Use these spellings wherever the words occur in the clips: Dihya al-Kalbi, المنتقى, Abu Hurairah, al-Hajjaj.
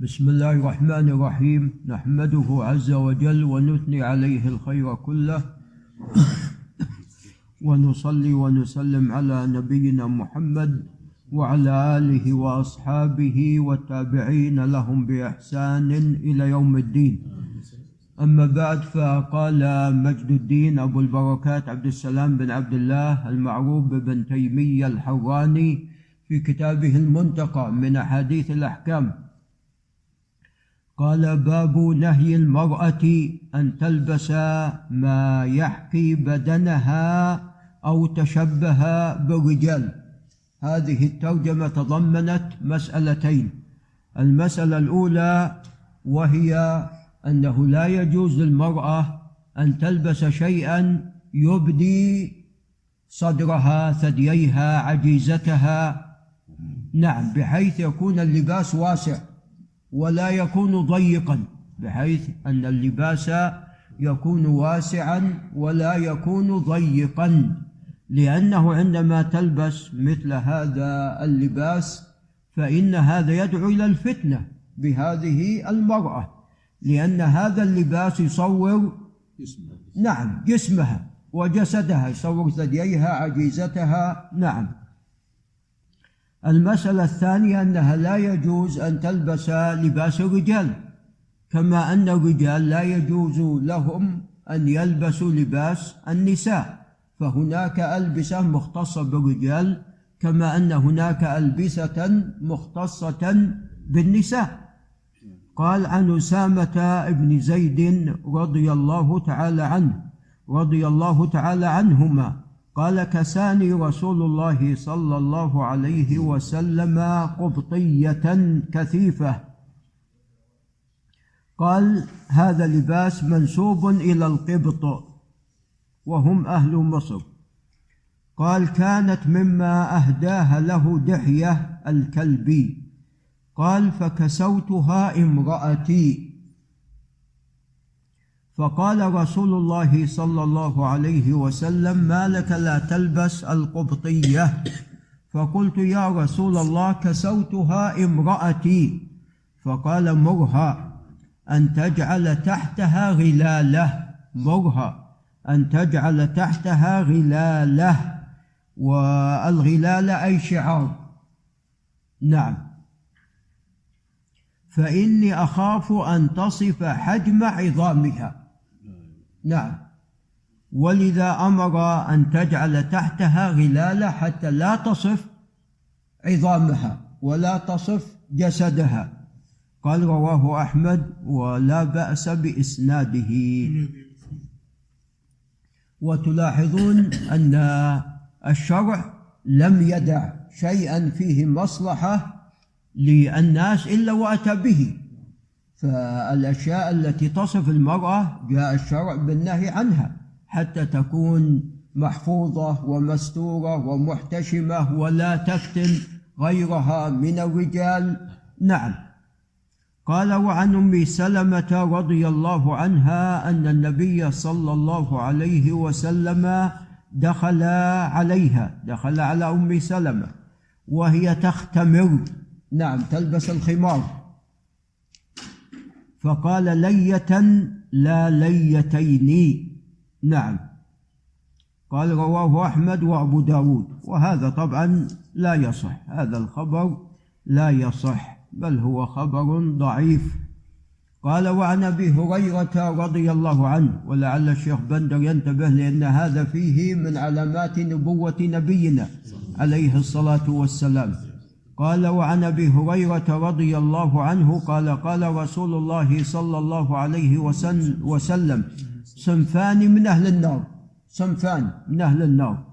بسم الله الرحمن الرحيم، نحمده عز وجل ونثني عليه الخير كله، ونصلي ونسلم على نبينا محمد وعلى آله وأصحابه والتابعين لهم بإحسان إلى يوم الدين. أما بعد، فقال مجد الدين أبو البركات عبد السلام بن عبد الله المعروف بابن تيمية الحراني في كتابه المنتقى من أحاديث الأحكام، قال: باب نهي المرأة أن تلبس ما يحكي بدنها أو تشبه بالرجال. هذه الترجمة تضمنت مسألتين: المسألة الأولى وهي أنه لا يجوز للمرأة أن تلبس شيئا يبدي صدرها، ثدييها، عجيزتها، نعم، بحيث يكون اللباس واسع ولا يكون ضيقا، بحيث أن اللباس يكون واسعا ولا يكون ضيقا، لأنه عندما تلبس مثل هذا اللباس فإن هذا يدعو إلى الفتنة بهذه المرأة، لأن هذا اللباس يصور جسمها. نعم، جسمها وجسدها، يصور ثدييها، عجيزتها، نعم. المسألة الثانية أنها لا يجوز أن تلبس لباس الرجال، كما أن الرجال لا يجوز لهم أن يلبسوا لباس النساء، فهناك ألبسة مختصة بالرجال كما أن هناك ألبسة مختصة بالنساء. قال: عن أسامة بن زيد رضي الله تعالى عنهما قال: كساني رسول الله صلى الله عليه وسلم قبطية كثيفة. قال: هذا لباس منسوب إلى القبط وهم أهل مصر. قال: كانت مما أهداها له دحية الكلبي. قال: فكسوتها امرأتي، فقال رسول الله صلى الله عليه وسلم: ما لك لا تلبس القبطية؟ فقلت: يا رسول الله، كسوتها امرأتي. فقال: مرها أن تجعل تحتها غلالة، مرها أن تجعل تحتها غلالة، والغلالة أي شعار، نعم، فإني أخاف أن تصف حجم عظامها، نعم، ولذا أمر أن تجعل تحتها غلالة حتى لا تصف عظامها ولا تصف جسدها. قال: رواه أحمد ولا بأس بإسناده. وتلاحظون أن الشرع لم يدع شيئا فيه مصلحة للناس إلا وأتى به، فالأشياء التي تصف المرأة جاء الشرع بالنهي عنها حتى تكون محفوظة ومستورة ومحتشمة ولا تفتن غيرها من الرجال، نعم. قال: وعن أم سلمة رضي الله عنها أن النبي صلى الله عليه وسلم دخل على أم سلمة وهي تختمر، نعم، تلبس الخمار، فقال: لية لا ليتين، نعم. قال: رواه أحمد وأبو داود. وهذا طبعا لا يصح، هذا الخبر لا يصح، بل هو خبر ضعيف. قال: وعن أبي هريرة رضي الله عنه، ولعل الشيخ بندر ينتبه لأن هذا فيه من علامات نبوة نبينا عليه الصلاة والسلام. قال: وعن أبي هريرة رضي الله عنه قال: قال رسول الله صلى الله عليه وسلم: صنفان من أهل النار، صنفان من أهل النار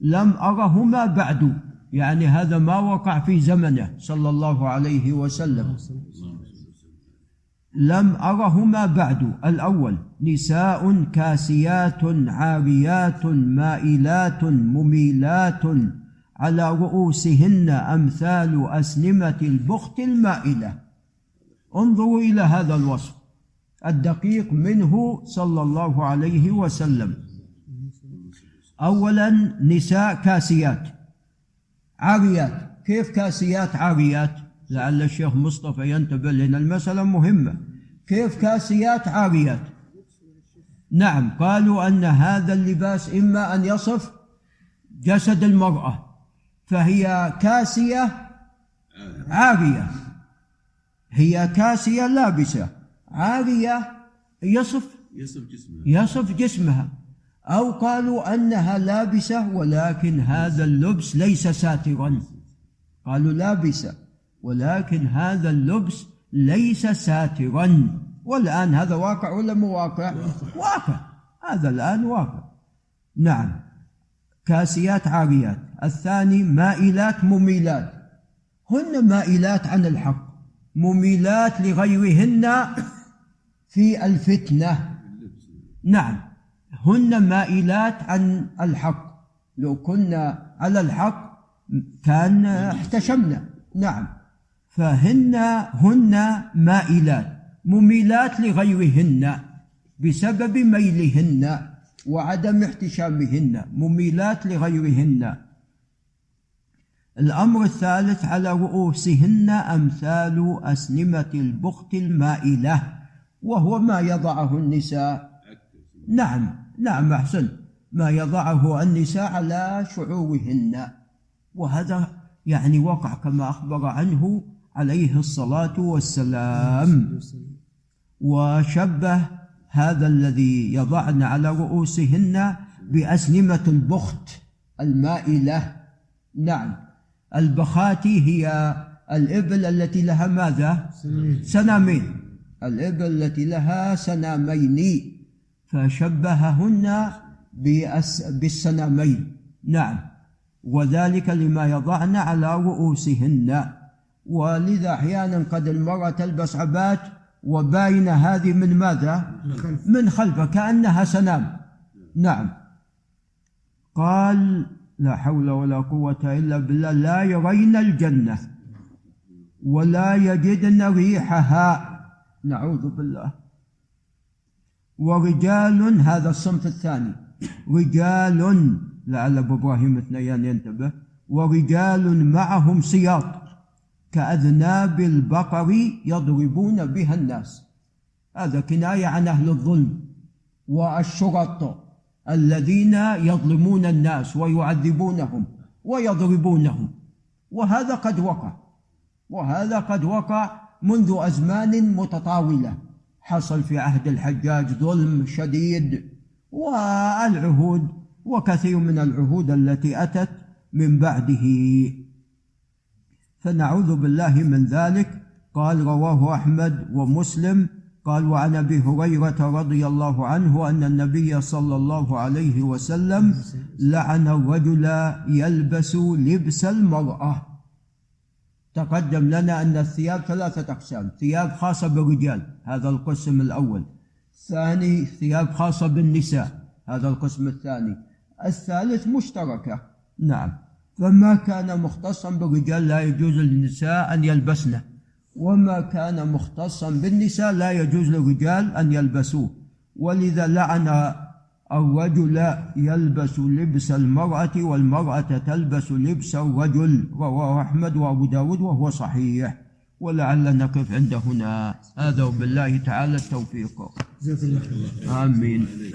لم أرهما بعد، يعني هذا ما وقع في زمنه صلى الله عليه وسلم، لم أرهما بعد. الأول: نساء كاسيات عاريات مائلات مميلات، على رؤوسهن أمثال أسنمة البخت المائلة. انظروا إلى هذا الوصف الدقيق منه صلى الله عليه وسلم. أولا: نساء كاسيات عاريات. كيف كاسيات عاريات؟ لعل الشيخ مصطفى ينتبه لنا، المسألة مهمة. كيف كاسيات عاريات؟ نعم، قالوا أن هذا اللباس إما أن يصف جسد المرأة فهي كاسية عارية، هي كاسية لابسة، عارية يصف جسمها، أو قالوا أنها لابسة ولكن هذا اللبس ليس ساترا، قالوا لابسة ولكن هذا اللبس ليس ساترا. والآن هذا واقع ولا مو واقع؟ واقع، هذا الآن واقع. نعم، كاسيات عاريات. الثاني مائلات مميلات، هن مائلات عن الحق، مميلات لغيرهن في الفتنة. نعم، هن مائلات عن الحق، لو كنا على الحق كان احتشمنا. نعم، فهن مائلات مميلات لغيرهن بسبب ميلهن وعدم احتشامهن، مميلات لغيرهن. الأمر الثالث، على رؤوسهن أمثال أسنمة البخت المائلة، وهو ما يضعه النساء. نعم، نعم، أحسن، ما يضعه النساء على شعورهن، وهذا يعني وقع كما أخبر عنه عليه الصلاة والسلام. وشبه هذا الذي يضعن على رؤوسهن بأسنمة البخت المائلة. نعم، البخاتي هي الإبل التي لها ماذا؟ سنامين، الإبل التي لها سنامين، فشبههن بالسنامين. نعم، وذلك لما يضعن على رؤوسهن. ولذا أحيانا قد المرأة تلبس عبات وباينة هذه من ماذا؟ من خلفها، كأنها سنام. نعم، قال لا حول ولا قوة إلا بالله، لا يرين الجنة ولا يجدن ريحها، نعوذ بالله. ورجال، هذا الصنف الثاني، رجال، لعل أبو إبراهيم اثنيان ينتبه، ورجال معهم سياط كأذناب البقر يضربون بها الناس، هذا كناية عن أهل الظلم والشرطة الذين يظلمون الناس ويعذبونهم ويضربونهم، وهذا قد وقع، وهذا قد وقع منذ أزمان متطاولة. حصل في عهد الحجاج ظلم شديد، والعهود وكثير من العهود التي أتت من بعده، فنعوذ بالله من ذلك. قال رواه أحمد ومسلم. قال وعن أبي هريرة رضي الله عنه أن النبي صلى الله عليه وسلم لعن الرجل يلبس لبس المرأة. تقدم لنا أن الثياب ثلاثة أقسام، ثياب خاصة بالرجال هذا القسم الأول، الثاني ثياب خاصة بالنساء هذا القسم الثاني، الثالث مشتركة. نعم، فما كان مختصا بالرجال لا يجوز للنساء أن يلبسنه، وما كان مختصا بالنساء لا يجوز للرجال أن يلبسوه. ولذا لعن الرجل يلبس لبس المرأة والمرأة تلبس لبس الرجل، رواه أحمد وأبو داود وهو صحيح. ولعلنا نقف عند هنا، هذا وبالله تعالى التوفيق. آمين.